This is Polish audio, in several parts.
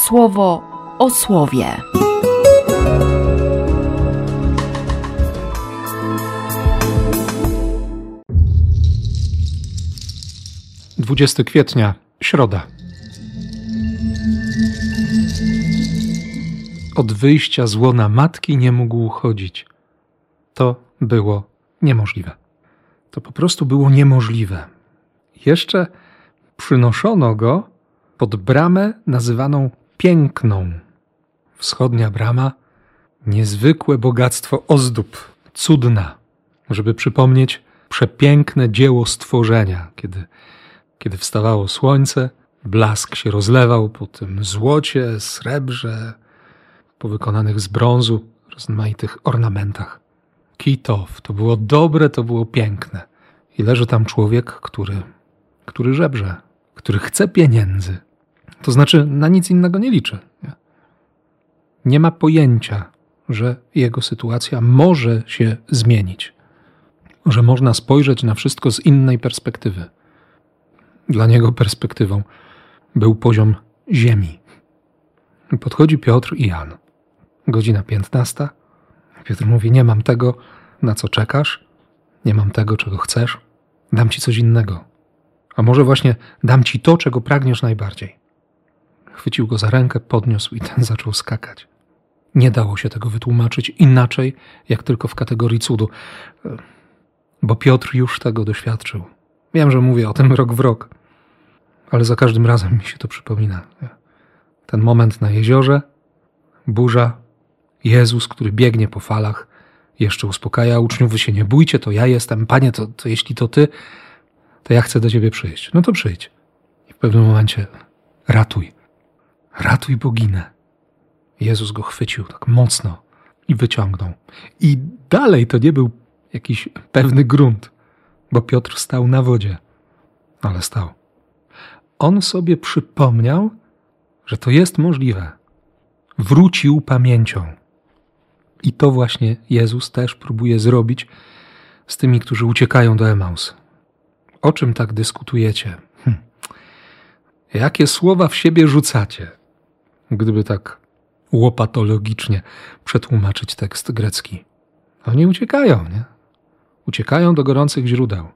Słowo o słowie. Dwudziestego kwietnia, środa. Od wyjścia z łona matki nie mógł chodzić. To było niemożliwe. To po prostu było niemożliwe. Jeszcze przynoszono go pod bramę nazywaną Piękną. Wschodnia brama, niezwykłe bogactwo ozdób, cudna, żeby przypomnieć przepiękne dzieło stworzenia. Kiedy wstawało słońce, blask się rozlewał po tym złocie, srebrze, po wykonanych z brązu, rozmaitych ornamentach. Kitow, to było dobre, to było piękne. I leży tam człowiek, który żebrze, który chce pieniędzy. To znaczy na nic innego nie liczy. Nie ma pojęcia, że jego sytuacja może się zmienić. Że można spojrzeć na wszystko z innej perspektywy. Dla niego perspektywą był poziom ziemi. Podchodzi Piotr i Jan. Godzina 15. Piotr mówi: nie mam tego, na co czekasz. Nie mam tego, czego chcesz. Dam ci coś innego. A może właśnie dam ci to, czego pragniesz najbardziej. Chwycił go za rękę, podniósł i ten zaczął skakać. Nie dało się tego wytłumaczyć inaczej, jak tylko w kategorii cudu, bo Piotr już tego doświadczył. Wiem, że mówię o tym rok w rok, ale za każdym razem mi się to przypomina. Ten moment na jeziorze, burza, Jezus, który biegnie po falach, jeszcze uspokaja uczniów: wy się nie bójcie, to ja jestem, Panie, to jeśli to Ty, to ja chcę do Ciebie przyjść. No to przyjdź. I w pewnym momencie: ratuj. Ratuj boginę. Jezus go chwycił tak mocno i wyciągnął. I dalej to nie był jakiś pewny grunt, bo Piotr stał na wodzie. Ale stał. On sobie przypomniał, że to jest możliwe. Wrócił pamięcią. I to właśnie Jezus też próbuje zrobić z tymi, którzy uciekają do Emaus. O czym tak dyskutujecie? Jakie słowa w siebie rzucacie? Gdyby tak łopatologicznie przetłumaczyć tekst grecki. Oni uciekają, nie? Uciekają do gorących źródeł.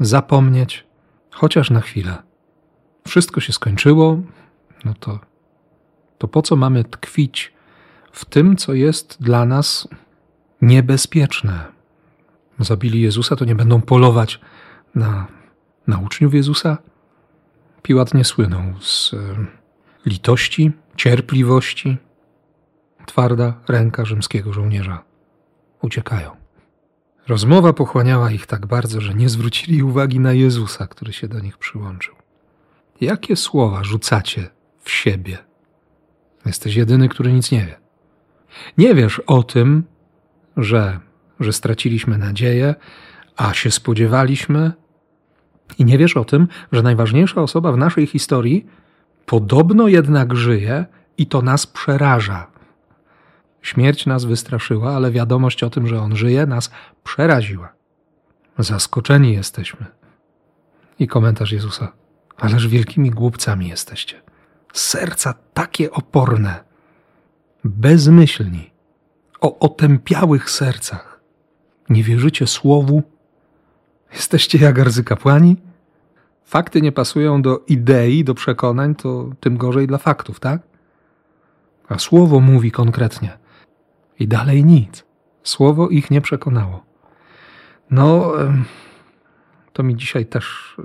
Zapomnieć, chociaż na chwilę. Wszystko się skończyło, no to po co mamy tkwić w tym, co jest dla nas niebezpieczne? Zabili Jezusa, to nie będą polować na uczniów Jezusa? Piłat nie słynął z litości, cierpliwości. Twarda ręka rzymskiego żołnierza. Uciekają. Rozmowa pochłaniała ich tak bardzo, że nie zwrócili uwagi na Jezusa, który się do nich przyłączył. Jakie słowa rzucacie w siebie? Jesteś jedyny, który nic nie wie. Nie wiesz o tym, że straciliśmy nadzieję, a się spodziewaliśmy. I nie wiesz o tym, że najważniejsza osoba w naszej historii podobno jednak żyje i to nas przeraża. Śmierć nas wystraszyła, ale wiadomość o tym, że on żyje, nas przeraziła. Zaskoczeni jesteśmy. I komentarz Jezusa: ależ wielkimi głupcami jesteście. Serca takie oporne, bezmyślni, o otępiałych sercach. Nie wierzycie słowu? Jesteście jak arcykapłani? Fakty nie pasują do idei, do przekonań, to tym gorzej dla faktów, tak? A słowo mówi konkretnie. I dalej nic. Słowo ich nie przekonało. No, to mi dzisiaj też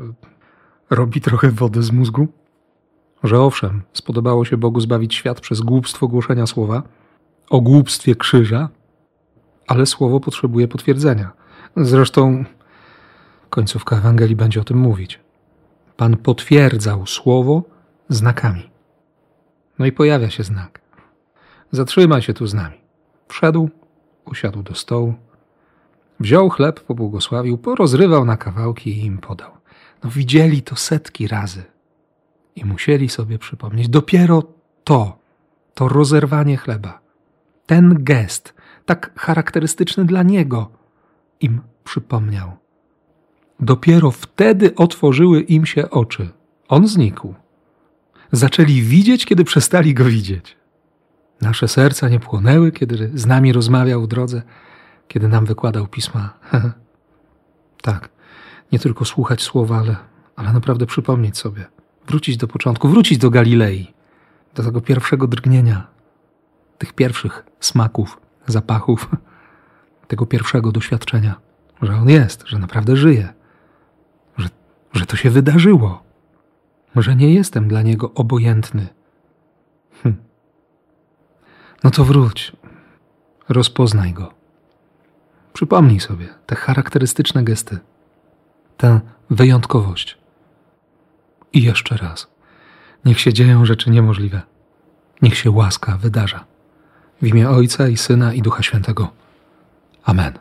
robi trochę wody z mózgu. Że owszem, spodobało się Bogu zbawić świat przez głupstwo głoszenia słowa, o głupstwie krzyża, ale słowo potrzebuje potwierdzenia. Zresztą końcówka Ewangelii będzie o tym mówić. Pan potwierdzał słowo znakami. No i pojawia się znak. Zatrzymaj się tu z nami. Wszedł, usiadł do stołu, wziął chleb, pobłogosławił, porozrywał na kawałki i im podał. No widzieli to setki razy i musieli sobie przypomnieć. Dopiero to rozerwanie chleba, ten gest, tak charakterystyczny dla niego, im przypomniał. Dopiero wtedy otworzyły im się oczy. On znikł. zaczęli widzieć, kiedy przestali go widzieć. Nasze serca nie płonęły, kiedy z nami rozmawiał w drodze, kiedy nam wykładał pisma. Tak, nie tylko słuchać słowa, ale naprawdę przypomnieć sobie. Wrócić do początku, wrócić do Galilei, do tego pierwszego drgnienia, tych pierwszych smaków, zapachów, tego pierwszego doświadczenia, że On jest, że naprawdę żyje, że to się wydarzyło, że nie jestem dla Niego obojętny. No to wróć, rozpoznaj Go. Przypomnij sobie te charakterystyczne gesty, tę wyjątkowość. I jeszcze raz, niech się dzieją rzeczy niemożliwe. Niech się łaska wydarza. W imię Ojca i Syna i Ducha Świętego. Amen.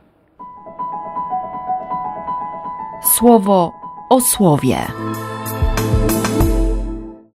Słowo o słowie.